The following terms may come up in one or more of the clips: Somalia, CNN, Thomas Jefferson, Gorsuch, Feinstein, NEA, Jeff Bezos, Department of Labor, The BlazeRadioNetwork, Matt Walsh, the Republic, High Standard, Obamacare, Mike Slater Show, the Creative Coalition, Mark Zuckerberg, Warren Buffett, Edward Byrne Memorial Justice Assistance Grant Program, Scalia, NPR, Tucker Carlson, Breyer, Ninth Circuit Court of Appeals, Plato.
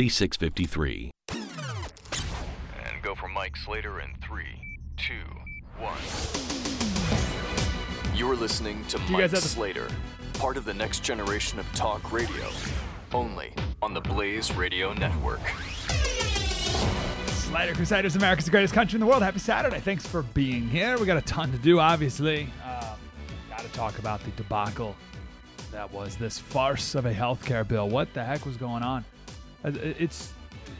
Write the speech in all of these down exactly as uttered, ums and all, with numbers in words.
forty-six fifty-three. And go for Mike Slater in three, two, one. You're listening to you Mike Slater, part of the next generation of talk radio, only on the Blaze Radio Network. Slater Crusaders, America's the greatest country in the world. Happy Saturday. Thanks for being here. We got a ton to do, obviously. Um, got to talk about the debacle that was this farce of a healthcare bill. What the heck was going on? It's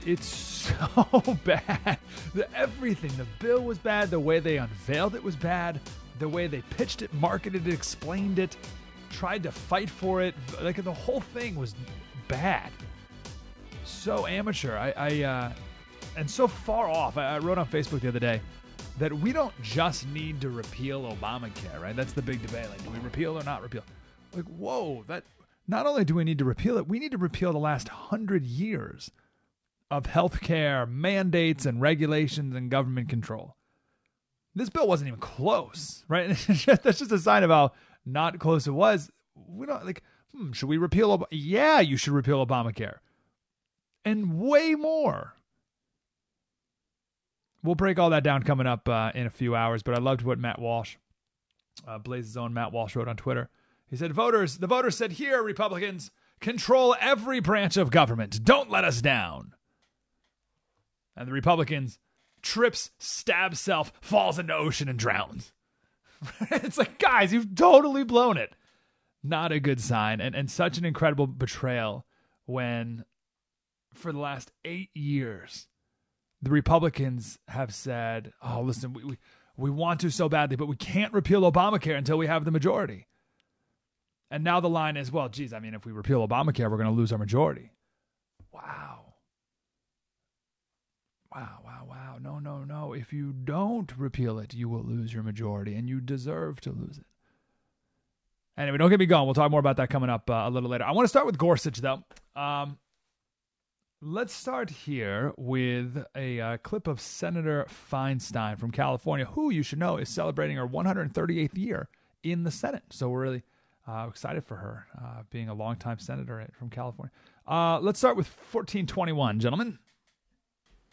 it's so bad. The, everything, the bill was bad. The way they unveiled it was bad. The way they pitched it, marketed it, explained it, tried to fight for it. Like the whole thing was bad. So amateur. I, I uh, and so far off. I, I wrote on Facebook the other day that we don't just need to repeal Obamacare, right? That's the big debate. Like, do we repeal or not repeal? Like, whoa, that. Not only do we need to repeal it, we need to repeal the last hundred years of healthcare mandates and regulations and government control. This bill wasn't even close, right? That's just a sign of how not close it was. We don't like. Hmm, should we repeal? Ob- yeah, you should repeal Obamacare, and way more. We'll break all that down coming up uh, in a few hours. But I loved what Matt Walsh, uh, Blaze's own Matt Walsh, wrote on Twitter. He said, voters, the voters said, here, Republicans, control every branch of government. Don't let us down. And the Republicans trips, stabs self, falls into ocean and drowns. It's like, guys, you've totally blown it. Not a good sign. And, and such an incredible betrayal when for the last eight years, the Republicans have said, oh, listen, we, we, we want to so badly, but we can't repeal Obamacare until we have the majority. And now the line is, well, geez, I mean, if we repeal Obamacare, we're going to lose our majority. Wow. Wow, wow, wow. No, no, no. If you don't repeal it, you will lose your majority, and you deserve to lose it. Anyway, don't get me going. We'll talk more about that coming up uh, a little later. I want to start with Gorsuch, though. Um, let's start here with a uh, clip of Senator Feinstein from California, who you should know is celebrating her one hundred thirty-eighth year in the Senate. So we're really... Uh, excited for her uh, being a longtime senator from California. Uh, let's start with fourteen twenty-one, gentlemen.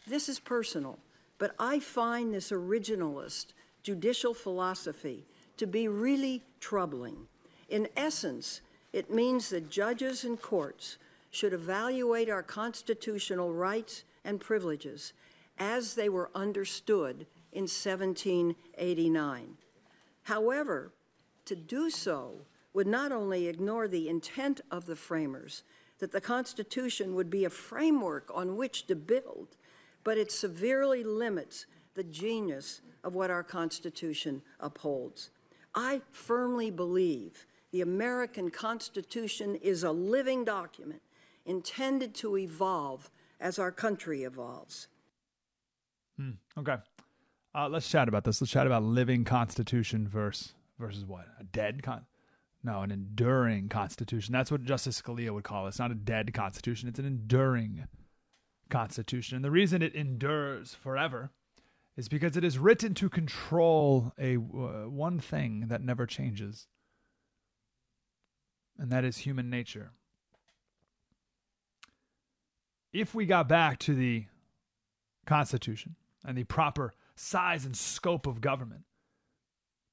This is personal, but I find this originalist judicial philosophy to be really troubling. In essence, it means that judges and courts should evaluate our constitutional rights and privileges as they were understood in seventeen eighty-nine. However, to do so would not only ignore the intent of the framers, that the Constitution would be a framework on which to build, but it severely limits the genius of what our Constitution upholds. I firmly believe the American Constitution is a living document intended to evolve as our country evolves. Hmm, okay. Uh, let's chat about this. Let's chat about living Constitution versus, versus what? A dead Constitution? No, an enduring Constitution. That's what Justice Scalia would call it. It's not a dead Constitution. It's an enduring Constitution. And the reason it endures forever is because it is written to control a uh, one thing that never changes, and that is human nature. If we got back to the Constitution and the proper size and scope of government,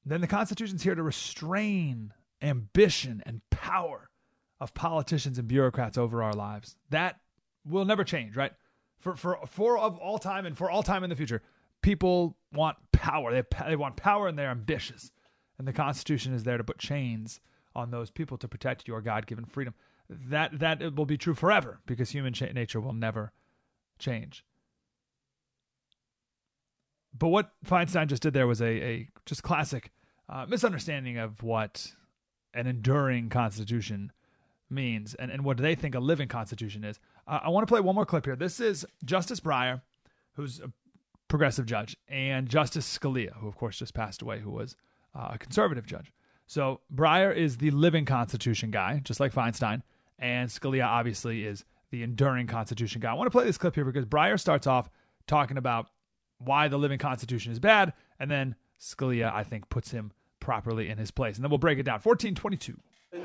then the Constitution's here to restrain ambition and power of politicians and bureaucrats over our lives. That will never change, right? For for for of all time and for all time in the future, people want power. They they want power and they're ambitious. And the Constitution is there to put chains on those people to protect your God-given freedom. That that will be true forever because human cha- nature will never change. But what Feinstein just did there was a, a just classic uh, misunderstanding of what an enduring Constitution means and, and what they think a living Constitution is. Uh, I want to play one more clip here. This is Justice Breyer, who's a progressive judge, and Justice Scalia, who, of course, just passed away, who was uh, a conservative judge. So Breyer is the living Constitution guy, just like Feinstein, and Scalia obviously is the enduring Constitution guy. I want to play this clip here because Breyer starts off talking about why the living Constitution is bad, and then Scalia, I think, puts him properly in his place. And then we'll break it down. fourteen twenty-two.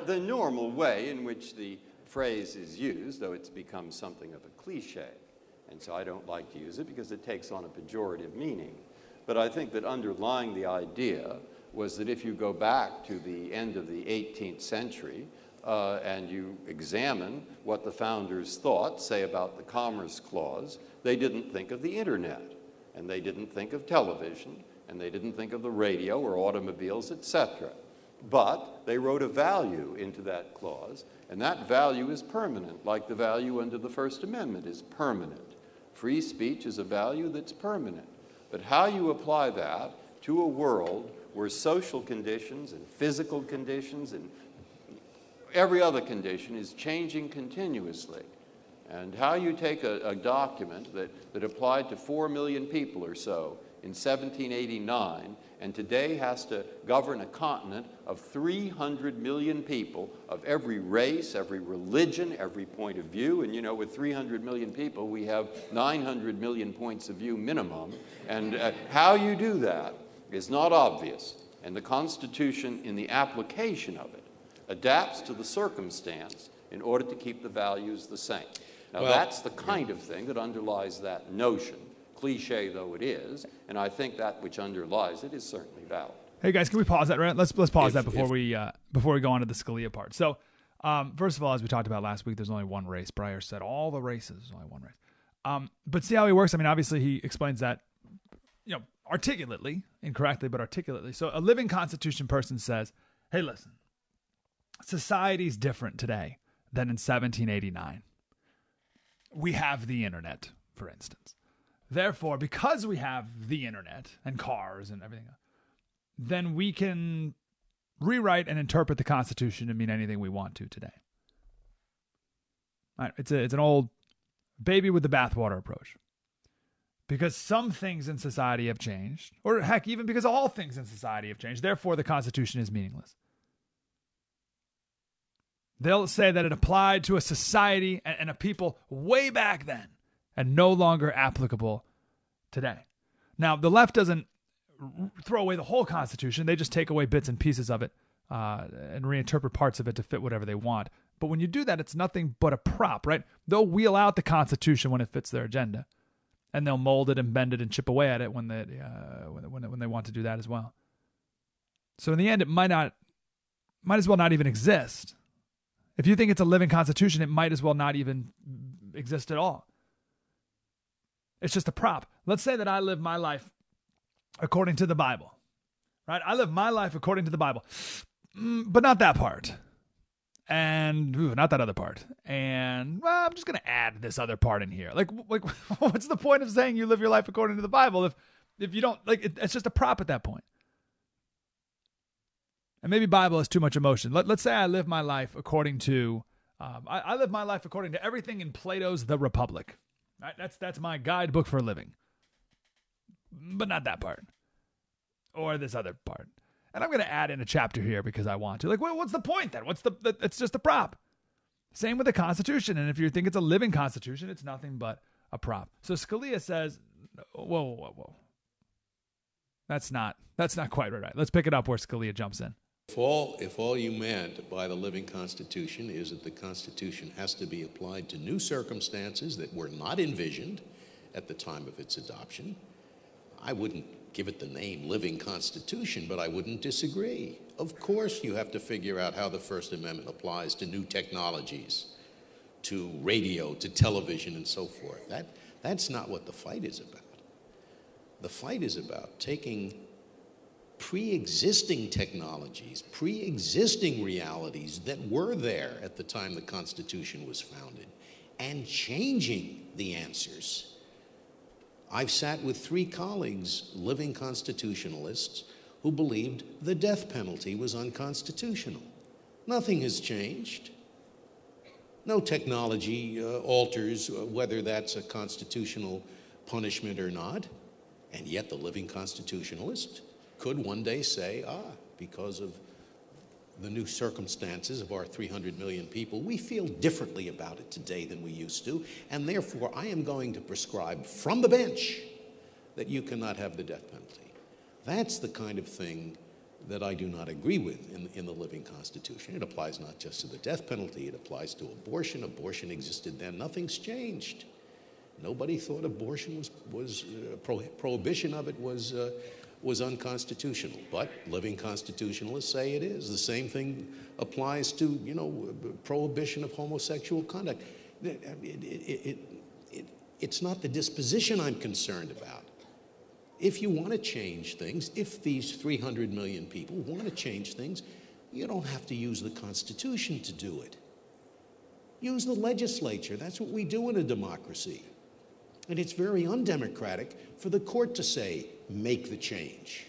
The normal way in which the phrase is used, though it's become something of a cliche, and so I don't like to use it because it takes on a pejorative meaning. But I think that underlying the idea was that if you go back to the end of the eighteenth century uh, and you examine what the founders thought, say, about the Commerce Clause, they didn't think of the internet. And they didn't think of television, and they didn't think of the radio or automobiles, et cetera. But they wrote a value into that clause, and that value is permanent, like the value under the First Amendment is permanent. Free speech is a value that's permanent. But how you apply that to a world where social conditions and physical conditions and every other condition is changing continuously, and how you take a, a document that, that applied to four million people or so in seventeen eighty-nine and today has to govern a continent of three hundred million people of every race, every religion, every point of view. And you know, with three hundred million people, we have nine hundred million points of view minimum. And uh, how you do that is not obvious. And the Constitution, in the application of it, adapts to the circumstance in order to keep the values the same. Now, well, that's the kind of thing that underlies that notion, cliche though it is, and I think that which underlies it is certainly valid. Hey guys, can we pause that? Right? Let's let's pause if, that before if, we uh, before we go on to the Scalia part. So, um, first of all, as we talked about last week, there's only one race. Breyer said all the races, there's only one race. Um, but see how he works. I mean, obviously he explains that, you know, articulately, incorrectly, but articulately. So, a living Constitution person says, "Hey, listen, society's different today than in seventeen eighty-nine. We have the internet, for instance. Therefore, because we have the internet and cars and everything else, then we can rewrite and interpret the Constitution to mean anything we want to today." All right, it's a, it's an old baby with the bathwater approach. Because some things in society have changed, or heck, even because all things in society have changed, therefore the Constitution is meaningless. They'll say that it applied to a society and a people way back then and no longer applicable today. Now, the left doesn't throw away the whole Constitution. They just take away bits and pieces of it uh, and reinterpret parts of it to fit whatever they want. But when you do that, it's nothing but a prop, right? They'll wheel out the Constitution when it fits their agenda, and they'll mold it and bend it and chip away at it when they, uh, when, when they want to do that as well. So in the end, it might not, might as well not even exist. If you think it's a living Constitution, it might as well not even exist at all. It's just a prop. Let's say that I live my life according to the Bible, right? I live my life according to the Bible, but not that part. And ooh, not that other part. And well, I'm just going to add this other part in here. Like, like, what's the point of saying you live your life according to the Bible if, if you don't, like, it, it's just a prop at that point. And maybe Bible is too much emotion. Let, let's say I live my life according to, um, I, I live my life according to everything in Plato's The Republic. Right? That's that's my guidebook for a living. But not that part. Or this other part. And I'm going to add in a chapter here because I want to. Like, well, what's the point then? What's the? It's just a prop. Same with the Constitution. And if you think it's a living Constitution, it's nothing but a prop. So Scalia says, whoa, whoa, whoa, whoa. That's not, that's not quite right. Let's pick it up where Scalia jumps in. If all, if all you meant by the living Constitution is that the Constitution has to be applied to new circumstances that were not envisioned at the time of its adoption, I wouldn't give it the name living Constitution, but I wouldn't disagree. Of course you have to figure out how the First Amendment applies to new technologies, to radio, to television, and so forth. That, that's not what the fight is about. The fight is about taking pre-existing technologies, pre-existing realities that were there at the time the Constitution was founded, and changing the answers. I've sat with three colleagues, living constitutionalists, who believed the death penalty was unconstitutional. Nothing has changed. No technology uh, alters uh, whether that's a constitutional punishment or not. And yet the living constitutionalist could one day say, ah, because of the new circumstances of our three hundred million people, we feel differently about it today than we used to, and therefore I am going to prescribe from the bench that you cannot have the death penalty. That's the kind of thing that I do not agree with in, in the living Constitution. It applies not just to the death penalty, it applies to abortion. Abortion existed then, nothing's changed. Nobody thought abortion was, was uh, pro prohibition of it was, uh, was unconstitutional, but living constitutionalists say it is. The same thing applies to, you know, prohibition of homosexual conduct. It, it, it, it, it, it's not the disposition I'm concerned about. If you want to change things, if these three hundred million people want to change things, you don't have to use the Constitution to do it. Use the legislature. That's what we do in a democracy. And it's very undemocratic for the court to say, make the change.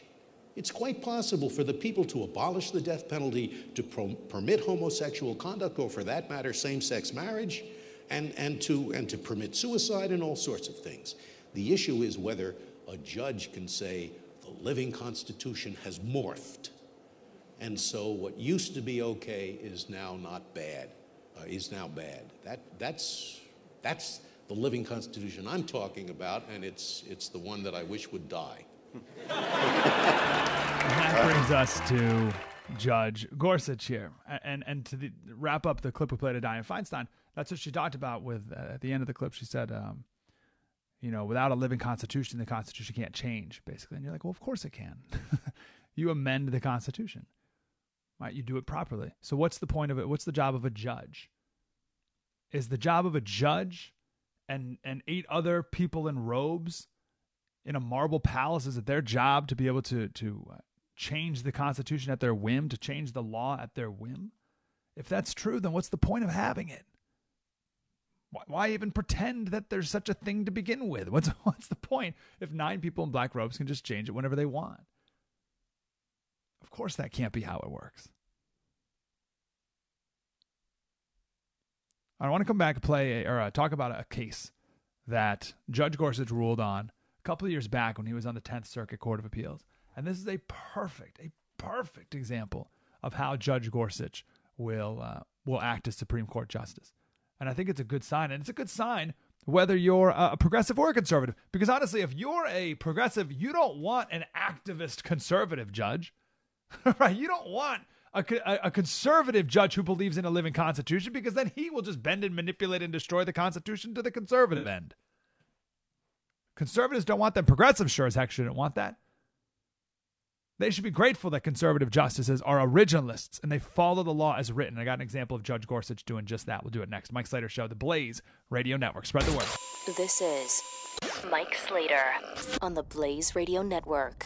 It's quite possible for the people to abolish the death penalty, to pro permit homosexual conduct, or for that matter, same-sex marriage, and, and, to, and to permit suicide and all sorts of things. The issue is whether a judge can say, the living Constitution has morphed. And so what used to be okay is now not bad, uh, is now bad. That, that's, that's, the living Constitution I'm talking about, and it's it's the one that I wish would die. That brings us to Judge Gorsuch here, and and to the, wrap up the clip we played of Dianne Feinstein. That's what she talked about. With uh, at the end of the clip, she said, um, "You know, without a living Constitution, the Constitution can't change." Basically, and you're like, "Well, of course it can. You amend the Constitution, right? You do it properly. So what's the point of it? What's the job of a judge? Is the job of a judge?" And, and eight other people in robes in a marble palace, is it their job to be able to, to change the Constitution at their whim, to change the law at their whim? If that's true, then what's the point of having it? Why, why even pretend that there's such a thing to begin with? What's, what's the point if nine people in black robes can just change it whenever they want? Of course that can't be how it works. I want to come back and play or uh, talk about a case that Judge Gorsuch ruled on a couple of years back when he was on the Tenth Circuit Court of Appeals. And this is a perfect, a perfect example of how Judge Gorsuch will uh, will act as Supreme Court Justice. And I think it's a good sign. And it's a good sign whether you're a progressive or a conservative. Because honestly, if you're a progressive, you don't want an activist conservative judge, right? You don't want A, a conservative judge who believes in a living Constitution, because then he will just bend and manipulate and destroy the Constitution to the conservative end. Conservatives don't want that. Progressives sure as heck shouldn't want that. They should be grateful that conservative justices are originalists and they follow the law as written. I got an example of Judge Gorsuch doing just that. We'll do it next. Mike Slater Show, The Blaze Radio Network. Spread the word. This is Mike Slater on The Blaze Radio Network.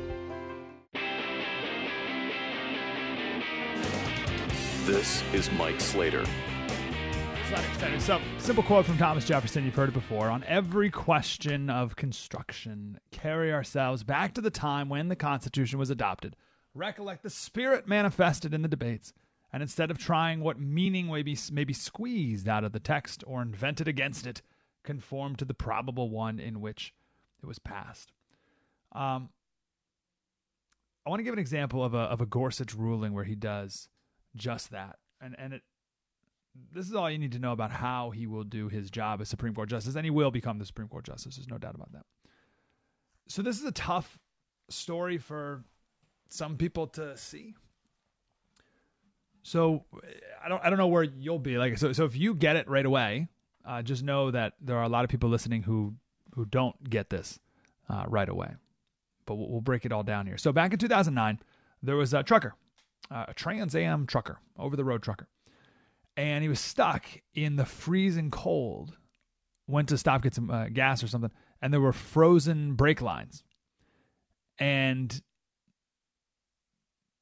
This is Mike Slater. So, simple quote from Thomas Jefferson. You've heard it before. On every question of construction, carry ourselves back to the time when the Constitution was adopted. Recollect the spirit manifested in the debates and instead of trying what meaning may be, may be squeezed out of the text or invented against it, conform to the probable one in which it was passed. Um, I want to give an example of a of a Gorsuch ruling where he does just that. And and it, this is all you need to know about how he will do his job as Supreme Court Justice, and he will become the Supreme Court Justice. There's no doubt about that. So this is a tough story for some people to see. So I don't I don't know where you'll be. Like so so if you get it right away, uh, just know that there are a lot of people listening who who don't get this uh, right away. But we'll, we'll break it all down here. So back in two thousand nine, there was a trucker, uh, a Trans Am trucker, over the road trucker, and he was stuck in the freezing cold. Went to stop get some uh, gas or something, and there were frozen brake lines, and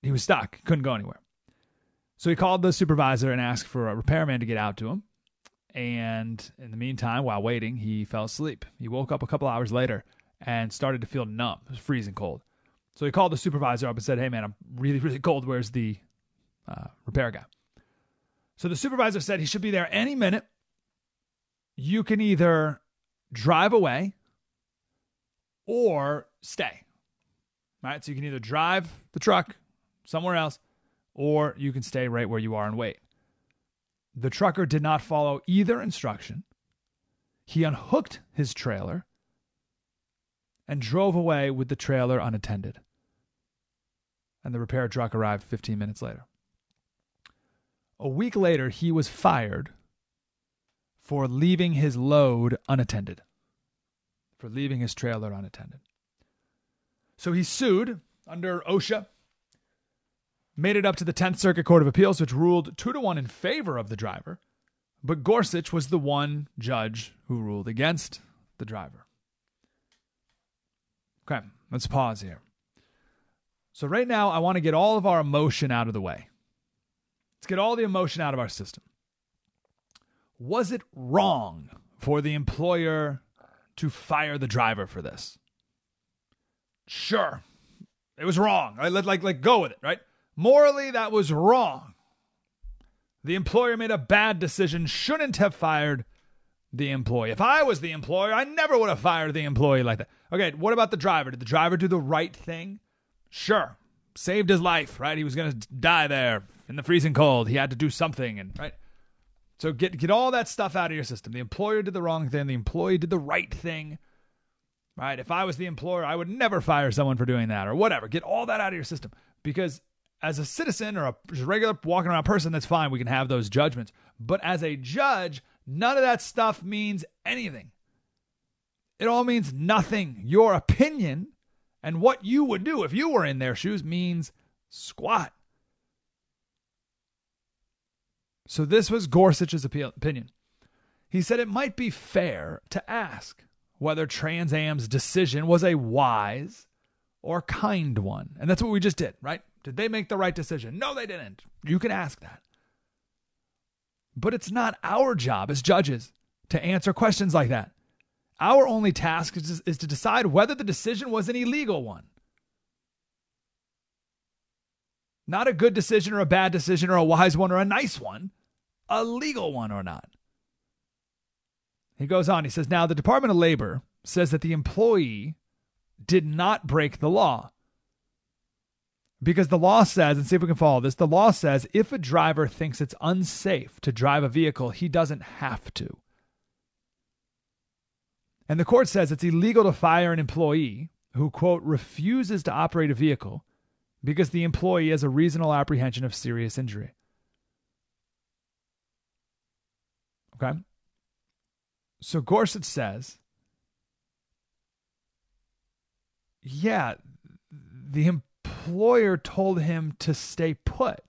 he was stuck, couldn't go anywhere. So he called the supervisor and asked for a repairman to get out to him. And in the meantime, while waiting, he fell asleep. He woke up a couple hours later and started to feel numb. It was freezing cold. So he called the supervisor up and said, "Hey, man, I'm really, really cold. Where's the uh, repair guy?" So the supervisor said he should be there any minute. You can either drive away or stay. All right? So you can either drive the truck somewhere else, or you can stay right where you are and wait. The trucker did not follow either instruction. He unhooked his trailer and drove away with the trailer unattended. And the repair truck arrived fifteen minutes later. A week later, he was fired for leaving his load unattended, for leaving his trailer unattended. So he sued under OSHA. Made it up to the Tenth Circuit Court of Appeals, which ruled two to one in favor of the driver, but Gorsuch was the one judge who ruled against the driver. Okay, let's pause here. So right now, I want to get all of our emotion out of the way. Let's get all the emotion out of our system. Was it wrong for the employer to fire the driver for this? Sure, it was wrong. Right? Let like like go with it, right? Morally, that was wrong. The employer made a bad decision, shouldn't have fired the employee. If I was the employer, I never would have fired the employee like that. Okay, what about the driver? Did the driver do the right thing? Sure. Saved his life, right? He was going to die there in the freezing cold. He had to do something, and right? So get, get all that stuff out of your system. The employer did the wrong thing. The employee did the right thing, right? If I was the employer, I would never fire someone for doing that or whatever. Get all that out of your system, because as a citizen or a regular walking around person, that's fine. We can have those judgments. But as a judge, none of that stuff means anything. It all means nothing. Your opinion and what you would do if you were in their shoes means squat. So this was Gorsuch's opinion. He said it might be fair to ask whether Trans Am's decision was a wise or kind one. And that's what we just did, right? Did they make the right decision? No, they didn't. You can ask that. But it's not our job as judges to answer questions like that. Our only task is, is to decide whether the decision was an illegal one. Not a good decision or a bad decision or a wise one or a nice one, a legal one or not. He goes on, he says, now the Department of Labor says that the employee did not break the law. Because the law says, and see if we can follow this, the law says if a driver thinks it's unsafe to drive a vehicle, he doesn't have to. And the court says it's illegal to fire an employee who, quote, refuses to operate a vehicle because the employee has a reasonable apprehension of serious injury. Okay? So Gorsuch says, yeah, the employee, employer told him to stay put.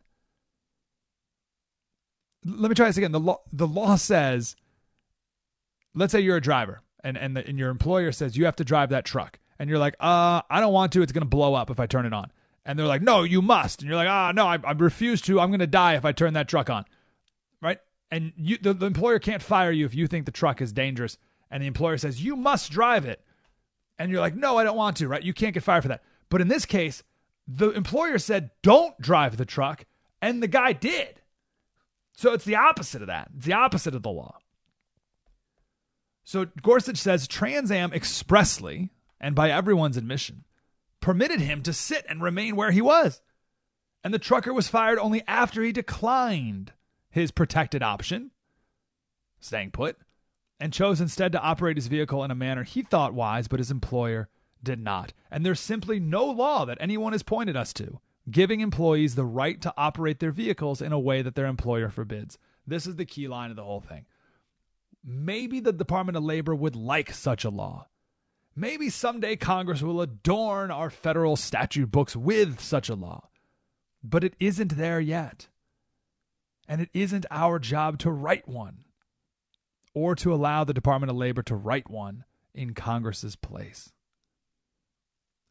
Let me try this again. The law, the law says, let's say you're a driver and, and, the, and your employer says you have to drive that truck. And you're like, uh, I don't want to. It's going to blow up if I turn it on. And they're like, no, you must. And you're like, ah, no, I, I refuse to. I'm going to die if I turn that truck on. Right. And you, the, the employer can't fire you if you think the truck is dangerous. And the employer says, you must drive it. And you're like, no, I don't want to. Right. You can't get fired for that. But in this case, the employer said, don't drive the truck, And the guy did. So it's the opposite of that. It's the opposite of the law. So Gorsuch says Trans Am expressly, and by everyone's admission, permitted him to sit and remain where he was. And the trucker was fired only after he declined his protected option, staying put, and chose instead to operate his vehicle in a manner he thought wise, but his employer did not. And there's simply no law that anyone has pointed us to giving employees the right to operate their vehicles in a way that their employer forbids. This is the key line of the whole thing. Maybe the Department of Labor would like such a law. Maybe someday Congress will adorn our federal statute books with such a law. But it isn't there yet. And it isn't our job to write one or to allow the Department of Labor to write one in Congress's place.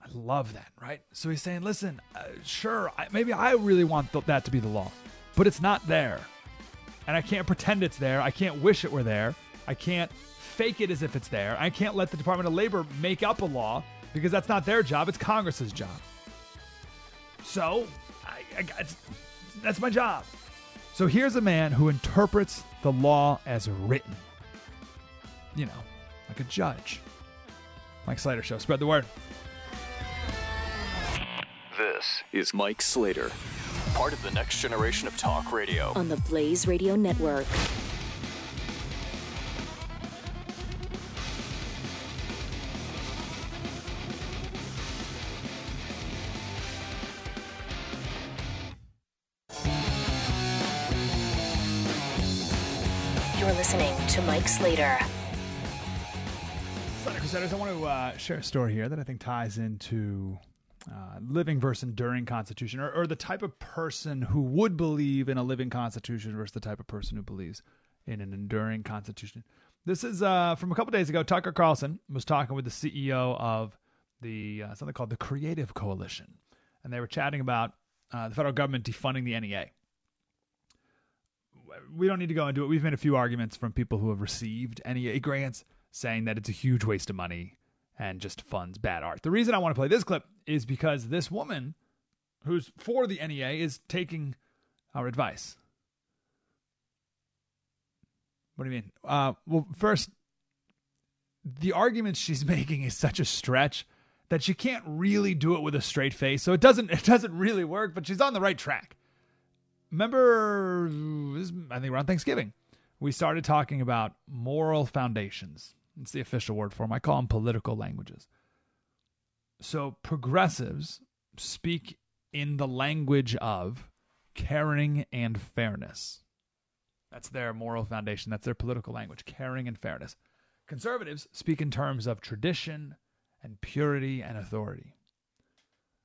I love that, right? So he's saying, listen, uh, sure, I, maybe I really want th- that to be the law, but it's not there. And I can't pretend it's there. I can't wish it were there. I can't fake it as if it's there. I can't let the Department of Labor make up a law because that's not their job. It's Congress's job. So I, I, it's, that's my job. So here's a man who interprets the law as written. You know, like a judge. Mike Slater Show. Spread the word. This is Mike Slater, part of the next generation of talk radio on the Blaze Radio Network. You're listening to Mike Slater. Slater Crusaders, I want to uh, share a story here that I think ties into... Uh, living versus enduring constitution, or, or the type of person who would believe in a living constitution versus the type of person who believes in an enduring constitution. This is uh, from a couple days ago. Tucker Carlson was talking with the C E O of the uh, something called the Creative Coalition, and they were chatting about uh, the federal government defunding the N E A. We don't need to go into it. We've made a few arguments from people who have received N E A grants saying that it's a huge waste of money and just funds bad art. The reason I want to play this clip is because this woman who's for the N E A is taking our advice. What do you mean? Uh, well, first, the argument she's making is such a stretch that she can't really do it with a straight face, so it doesn't it doesn't really work, but she's on the right track. Remember, this, I think around Thanksgiving, we started talking about moral foundations. It's the official word for them. I call them political languages. So progressives speak in the language of caring and fairness. That's their moral foundation. That's their political language, caring and fairness. Conservatives speak in terms of tradition and purity and authority.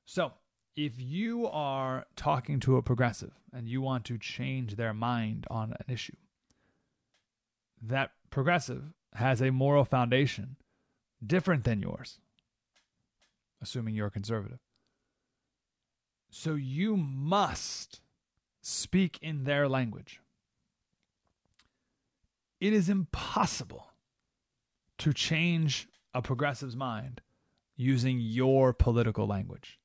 So if you are talking to a progressive and you want to change their mind on an issue, that progressive has a moral foundation different than yours, assuming you're a conservative. So you must speak in their language. It is impossible to change a progressive's mind using your political language,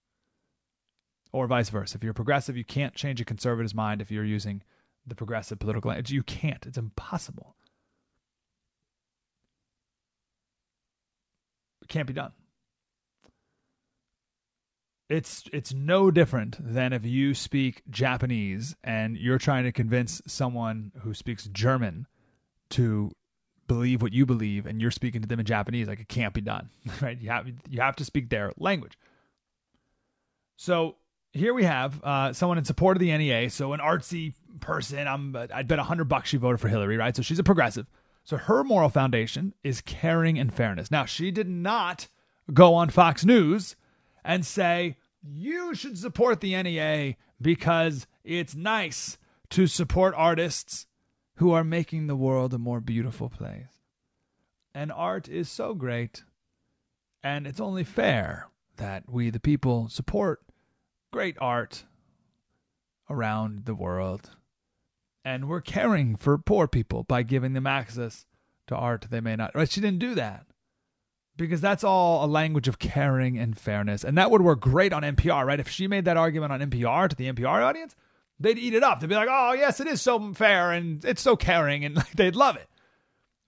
or vice versa. If you're a progressive, you can't change a conservative's mind if you're using the progressive political language. You can't. It's impossible. Can't be done. It's it's no different than if you speak Japanese and you're trying to convince someone who speaks German to believe what you believe, and you're speaking to them in Japanese. Like, it can't be done, right? You have you have to speak their language. So here we have uh, someone in support of the N E A. So an artsy person. I'm I'd bet a hundred bucks she voted for Hillary, right? So she's a progressive. So her moral foundation is caring and fairness. Now, she did not go on Fox News and say, you should support the N E A because it's nice to support artists who are making the world a more beautiful place. And art is so great, and it's only fair that we, the people, support great art around the world. And we're caring for poor people by giving them access to art they may not. Right? She didn't do that because that's all a language of caring and fairness. And that would work great on N P R, right? If she made that argument on N P R to the N P R audience, they'd eat it up. They'd be like, oh, yes, it is so fair and it's so caring, and they'd love it,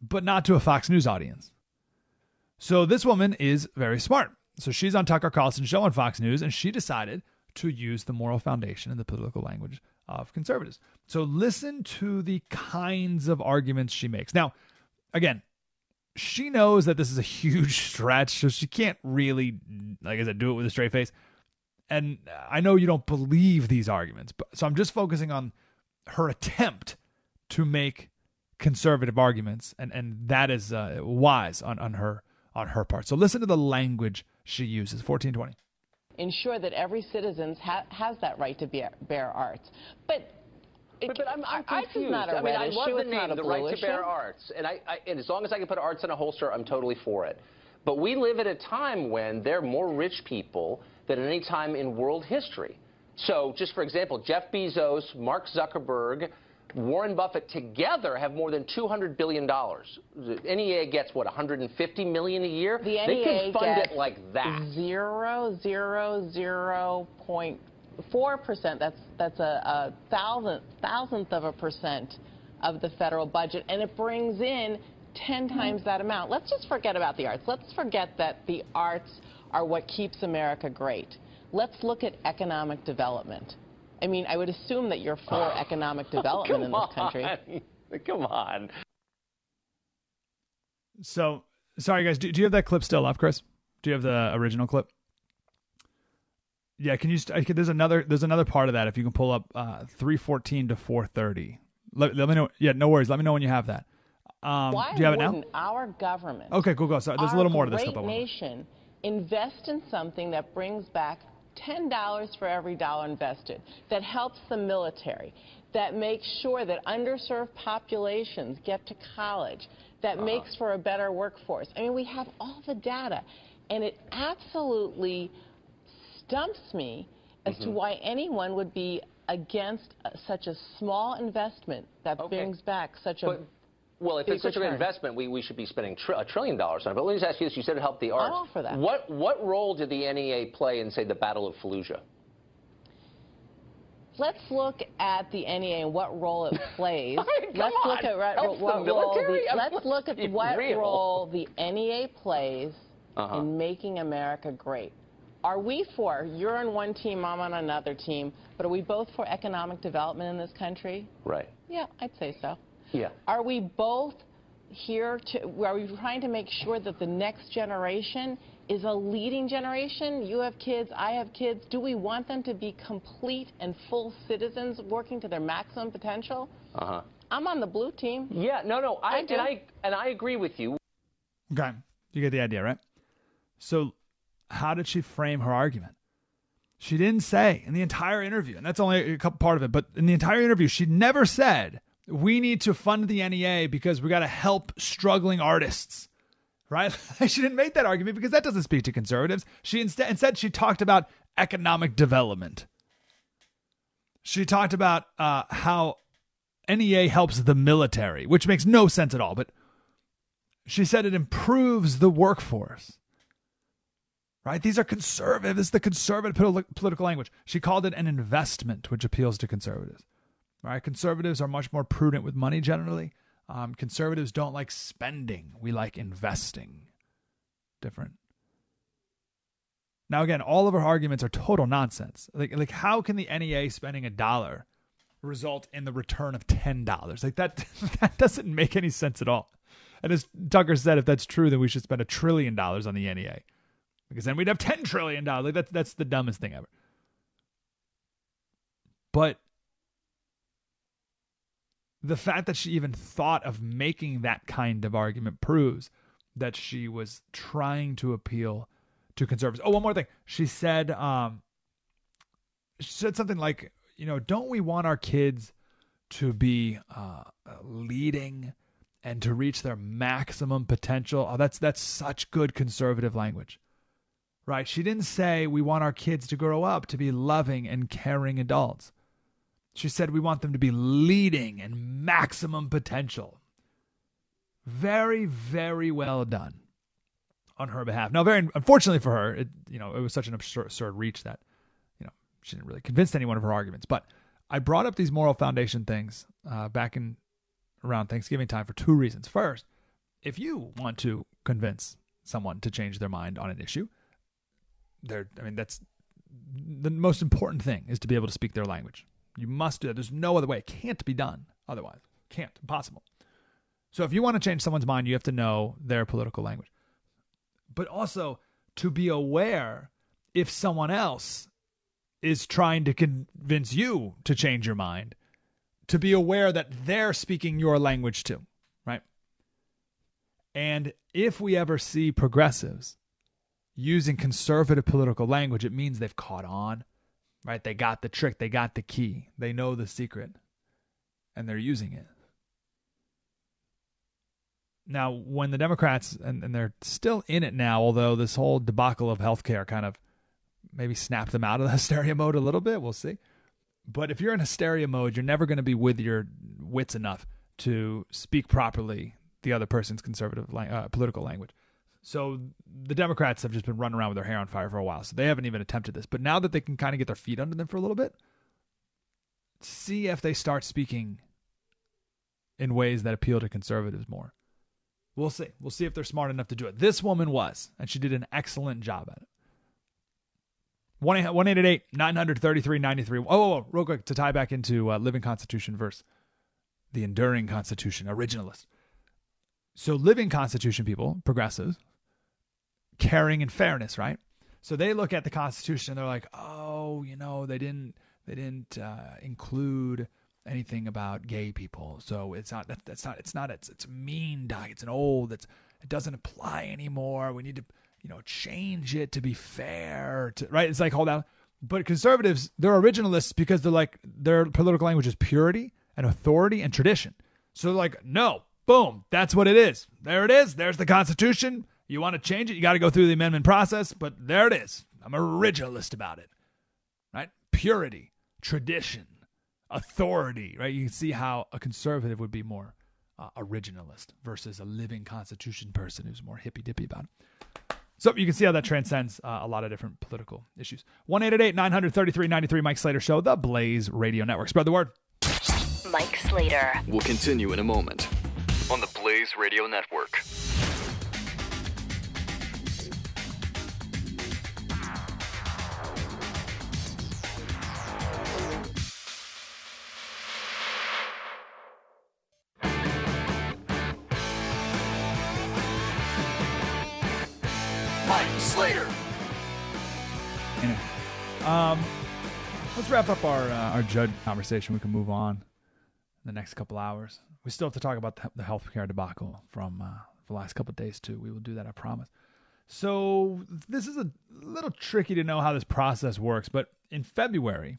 but not to a Fox News audience. So this woman is very smart. So she's on Tucker Carlson's show on Fox News, and she decided to use the moral foundation and the political language of conservatives. So listen to the kinds of arguments she makes. Now, again, she knows that this is a huge stretch, so she can't really, like I said, do it with a straight face. And I know you don't believe these arguments, but so I'm just focusing on her attempt to make conservative arguments, and, and that is uh, wise on, on her on her part. So listen to the language she uses, fourteen twenty. Ensure that every citizen ha- has that right to bear, bear arts. But... But, but I'm, I'm confused. Not a I mean, I love issue. The name, the right to bear arts, and I, I and as long as I can put arts in a holster, I'm totally for it. But we live at a time when there are more rich people than at any time in world history. So, just for example, Jeff Bezos, Mark Zuckerberg, Warren Buffett together have more than two hundred billion dollars. The N E A gets, what, one hundred fifty million dollars a year? The N E A they can fund gets it like that. Zero, zero, zero point. four percent, that's that's a, a thousandth, thousandth of a percent of the federal budget, and it brings in ten times that amount. Let's just forget about the arts. Let's forget that the arts are what keeps America great. Let's look at economic development. I mean, I would assume that you're for oh. economic development oh, in this country. Come on. So, sorry, guys. Do, do you have that clip still up, Chris? Do you have the original clip? Yeah, can you? St- I could, there's another. There's another part of that. If you can pull up uh, three fourteen to four thirty, let, let me know. Yeah, no worries. Let me know when you have that. Um, Why do you have it now? Our government. Okay, cool, go. Sorry, there's a little more to this. Our great nation invest in something that brings back ten dollars for every dollar invested. That helps the military. That makes sure that underserved populations get to college. That uh-huh. makes for a better workforce. I mean, we have all the data, and it absolutely. Dumps me as mm-hmm. to why anyone would be against uh, such a small investment that okay. brings back such but, a well if it's such return. An investment we, we should be spending tr- a trillion dollars on it. But let me just ask you this, you said it helped the arts. I'll offer that. What what role did the N E A play in, say, the Battle of Fallujah? Let's look at the N E A and what role it plays. I mean, let's on. Look at right, what the role the, let's look at what real. Role the N E A plays uh-huh. in making America great. Are we for, you're on one team, I'm on another team, but are we both for economic development in this country? Right. Yeah, I'd say so. Yeah. Are we both here to, are we trying to make sure that the next generation is a leading generation? You have kids, I have kids. Do we want them to be complete and full citizens working to their maximum potential? Uh-huh. I'm on the blue team. Yeah, no, no, I, I do. And I, and I agree with you. Okay, you get the idea, right? So... How did she frame her argument? She didn't say in the entire interview, and that's only a couple part of it, but in the entire interview, she never said, we need to fund the N E A because we got to help struggling artists, right? She didn't make that argument because that doesn't speak to conservatives. She instead, instead she talked about economic development. She talked about uh, how N E A helps the military, which makes no sense at all, but she said it improves the workforce. Right? These are conservative. This is the conservative pol- political language. She called it an investment, which appeals to conservatives. Right? Conservatives are much more prudent with money generally. Um, conservatives don't like spending. We like investing. Different. Now, again, all of her arguments are total nonsense. Like, like how can the N E A spending a dollar result in the return of ten dollars? Like that, that doesn't make any sense at all. And as Tucker said, if that's true, then we should spend a trillion dollars on the N E A. Because then we'd have ten trillion dollars. Like that's, that's the dumbest thing ever. But the fact that she even thought of making that kind of argument proves that she was trying to appeal to conservatives. Oh, one more thing. She said, um, she said something like, you know, don't we want our kids to be uh, leading and to reach their maximum potential? Oh, that's that's such good conservative language. Right? She didn't say we want our kids to grow up to be loving and caring adults. She said we want them to be leading and maximum potential. Very, very well done on her behalf. Now, very unfortunately for her, it, you know, it was such an absurd, absurd reach that, you know, she didn't really convince anyone of her arguments. But I brought up these moral foundation things uh, back in around Thanksgiving time for two reasons. First, if you want to convince someone to change their mind on an issue, they're, I mean, that's the most important thing, is to be able to speak their language. You must do that. There's no other way. It can't be done otherwise. Can't. Impossible. So if you want to change someone's mind, you have to know their political language. But also to be aware if someone else is trying to convince you to change your mind, to be aware that they're speaking your language too, right? And if we ever see progressives using conservative political language, it means they've caught on, right? They got the trick. They got the key. They know the secret, and they're using it. Now, when the Democrats, and, and they're still in it now, although this whole debacle of healthcare kind of maybe snapped them out of the hysteria mode a little bit, we'll see. But if you're in hysteria mode, you're never going to be with your wits enough to speak properly the other person's conservative lang- uh, political language. So the Democrats have just been running around with their hair on fire for a while, so they haven't even attempted this. But now that they can kind of get their feet under them for a little bit, see if they start speaking in ways that appeal to conservatives more. We'll see. We'll see if they're smart enough to do it. This woman was, and she did an excellent job at it. one eight eight eight, nine three three, nine three. Oh, whoa, whoa, real quick to tie back into uh, Living Constitution versus the Enduring Constitution, originalist. So Living Constitution people, progressives, caring in fairness, right? So they look at the Constitution and they're like, oh, you know, they didn't they didn't uh, include anything about gay people, so it's not that, that's not it's not it's it's mean doc. It's an old. It's it doesn't apply anymore. We need to you know change it to be fair, to, right? It's like hold on, but conservatives, they're originalists because they're like their political language is purity and authority and tradition. So they're like, no, boom, that's what it is. There it is. There's the Constitution. You want to change it, you got to go through the amendment process, but there it is. I'm originalist about it, right? Purity, tradition. Authority, right? You can see how a conservative would be more uh, originalist versus a living constitution person who's more hippy-dippy about it. So you can see how that transcends uh, a lot of different political issues. one eight eight eight, nine three three, nine three. Mike Slater Show, The Blaze Radio Network. Spread the word. Mike Slater. We'll continue in a moment on The Blaze Radio Network. Slater. Anyway, um, let's wrap up our uh, our judge conversation. We can move on in the next couple hours. We still have to talk about the, the healthcare debacle from uh, the last couple of days too. We will do that, I promise. So this is a little tricky to know how this process works, but in February,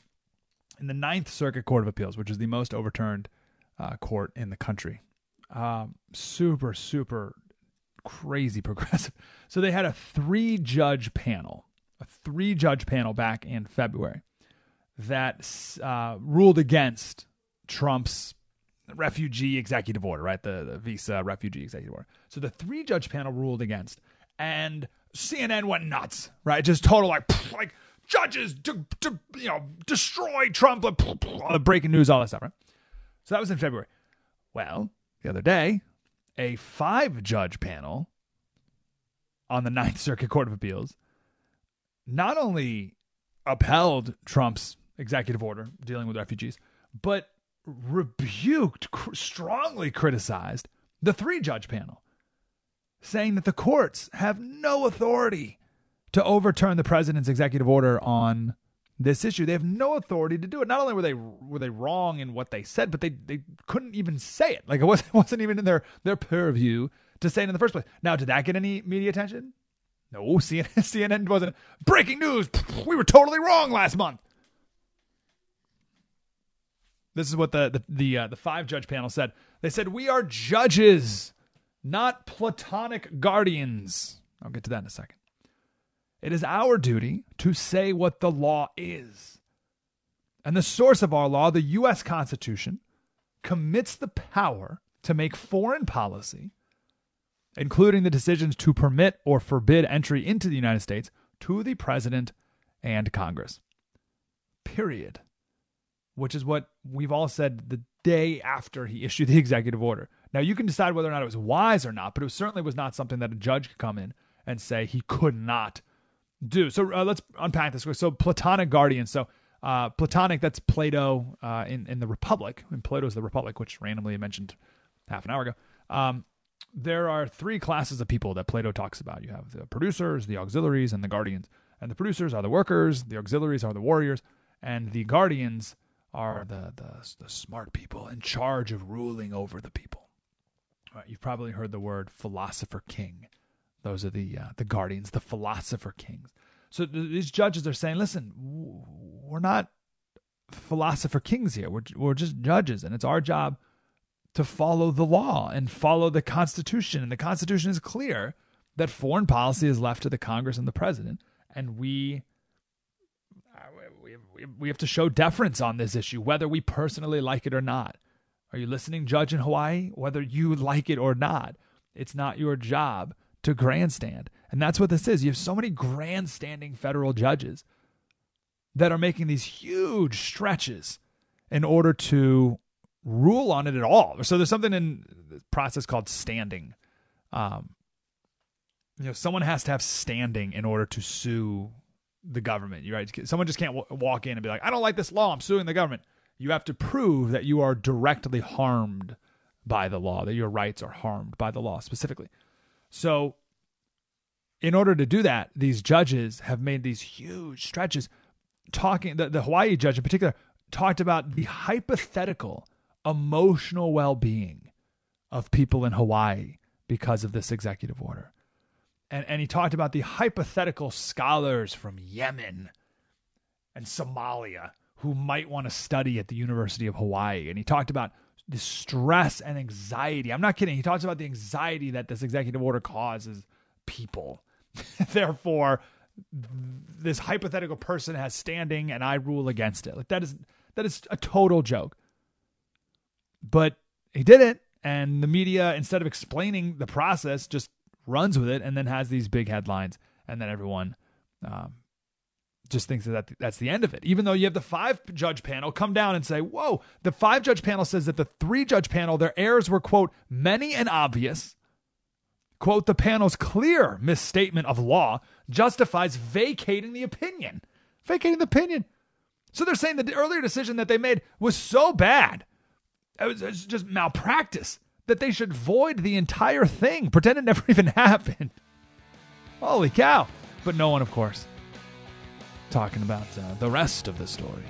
in the Ninth Circuit Court of Appeals, which is the most overturned uh, court in the country, um, super super. crazy progressive. So they had a three judge panel, a three judge panel back in February that uh, ruled against Trump's refugee executive order, right? The, the visa refugee executive order. So the three judge panel ruled against, and C N N went nuts, right? Just total like, like judges, to, to, you know, destroy Trump, like, all the breaking news, all that stuff, right? So that was in February. Well, the other day, a five-judge panel on the Ninth Circuit Court of Appeals not only upheld Trump's executive order dealing with refugees, but rebuked, cr- strongly criticized the three-judge panel, saying that the courts have no authority to overturn the president's executive order on this issue. They have no authority to do it. Not only were they were they wrong in what they said, but they, they couldn't even say it. Like it wasn't, wasn't even in their, their purview to say it in the first place. Now, did that get any media attention? No, C N N, C N N wasn't. Breaking news. We were totally wrong last month. This is what the the the, uh, the five-judge panel said. They said, we are judges, not platonic guardians. I'll get to that in a second. It is our duty to say what the law is. And the source of our law, the U S Constitution, commits the power to make foreign policy, including the decisions to permit or forbid entry into the United States, to the President and Congress. Period. which is what we've all said the day after he issued the executive order. Now, you can decide whether or not it was wise or not, but it certainly was not something that a judge could come in and say he could not do. So uh, let's unpack this. So Platonic guardian. So uh, Platonic, that's Plato uh, in, in the Republic. And Plato's the Republic, which randomly I mentioned half an hour ago. Um, there are three classes of people that Plato talks about. You have the producers, the auxiliaries, and the guardians. And the producers are the workers, the auxiliaries are the warriors, and the guardians are the the, the smart people in charge of ruling over the people. All right, you've probably heard the word philosopher king. Those are the uh, the guardians, the philosopher kings. So th- these judges are saying, listen, w- we're not philosopher kings here. We're we're just judges, and it's our job to follow the law and follow the Constitution. And the Constitution is clear that foreign policy is left to the Congress and the president, and we we we have to show deference on this issue, whether we personally like it or not. Are you listening, judge in Hawaii? Whether you like it or not, it's not your job to grandstand. And that's what this is. You have so many grandstanding federal judges that are making these huge stretches in order to rule on it at all. So there's something in the process called standing. Um, you know, someone has to have standing in order to sue the government. You're right. Someone just can't w- walk in and be like, I don't like this law, I'm suing the government. You have to prove that you are directly harmed by the law, that your rights are harmed by the law specifically. So in order to do that, these judges have made these huge stretches talking. The, the Hawaii judge in particular talked about the hypothetical emotional well-being of people in Hawaii because of this executive order. And, and he talked about the hypothetical scholars from Yemen and Somalia who might want to study at the University of Hawaii. And he talked about the stress and anxiety. I'm not kidding. He talks about the anxiety that this executive order causes people. Therefore, this hypothetical person has standing and I rule against it. Like that is that is a total joke. But he did it, and the media, instead of explaining the process, just runs with it and then has these big headlines, and then everyone um, just thinks that that's the end of it. Even though you have the five-judge panel come down and say, whoa, the five-judge panel says that the three-judge panel, their errors were, quote, many and obvious. Quote, the panel's clear misstatement of law justifies vacating the opinion. Vacating the opinion. So they're saying that the earlier decision that they made was so bad, it was, it was just malpractice, that they should void the entire thing, pretend it never even happened. Holy cow. But no one, of course, talking about uh, the rest of the story.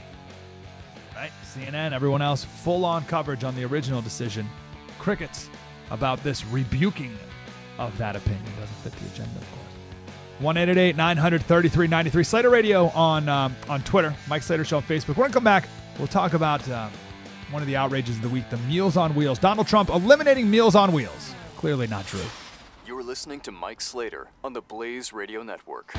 Right? C N N, everyone else, full-on coverage on the original decision. Crickets about this rebuking of that opinion. Doesn't fit the agenda, of course. one eight eight eight nine hundred thirty-three ninety-three. Slater Radio on um, on Twitter. Mike Slater Show on Facebook. We're going to come back. We'll talk about uh, one of the outrages of the week, the Meals on Wheels. Donald Trump eliminating Meals on Wheels. Clearly not true. You're listening to Mike Slater on the Blaze Radio Network.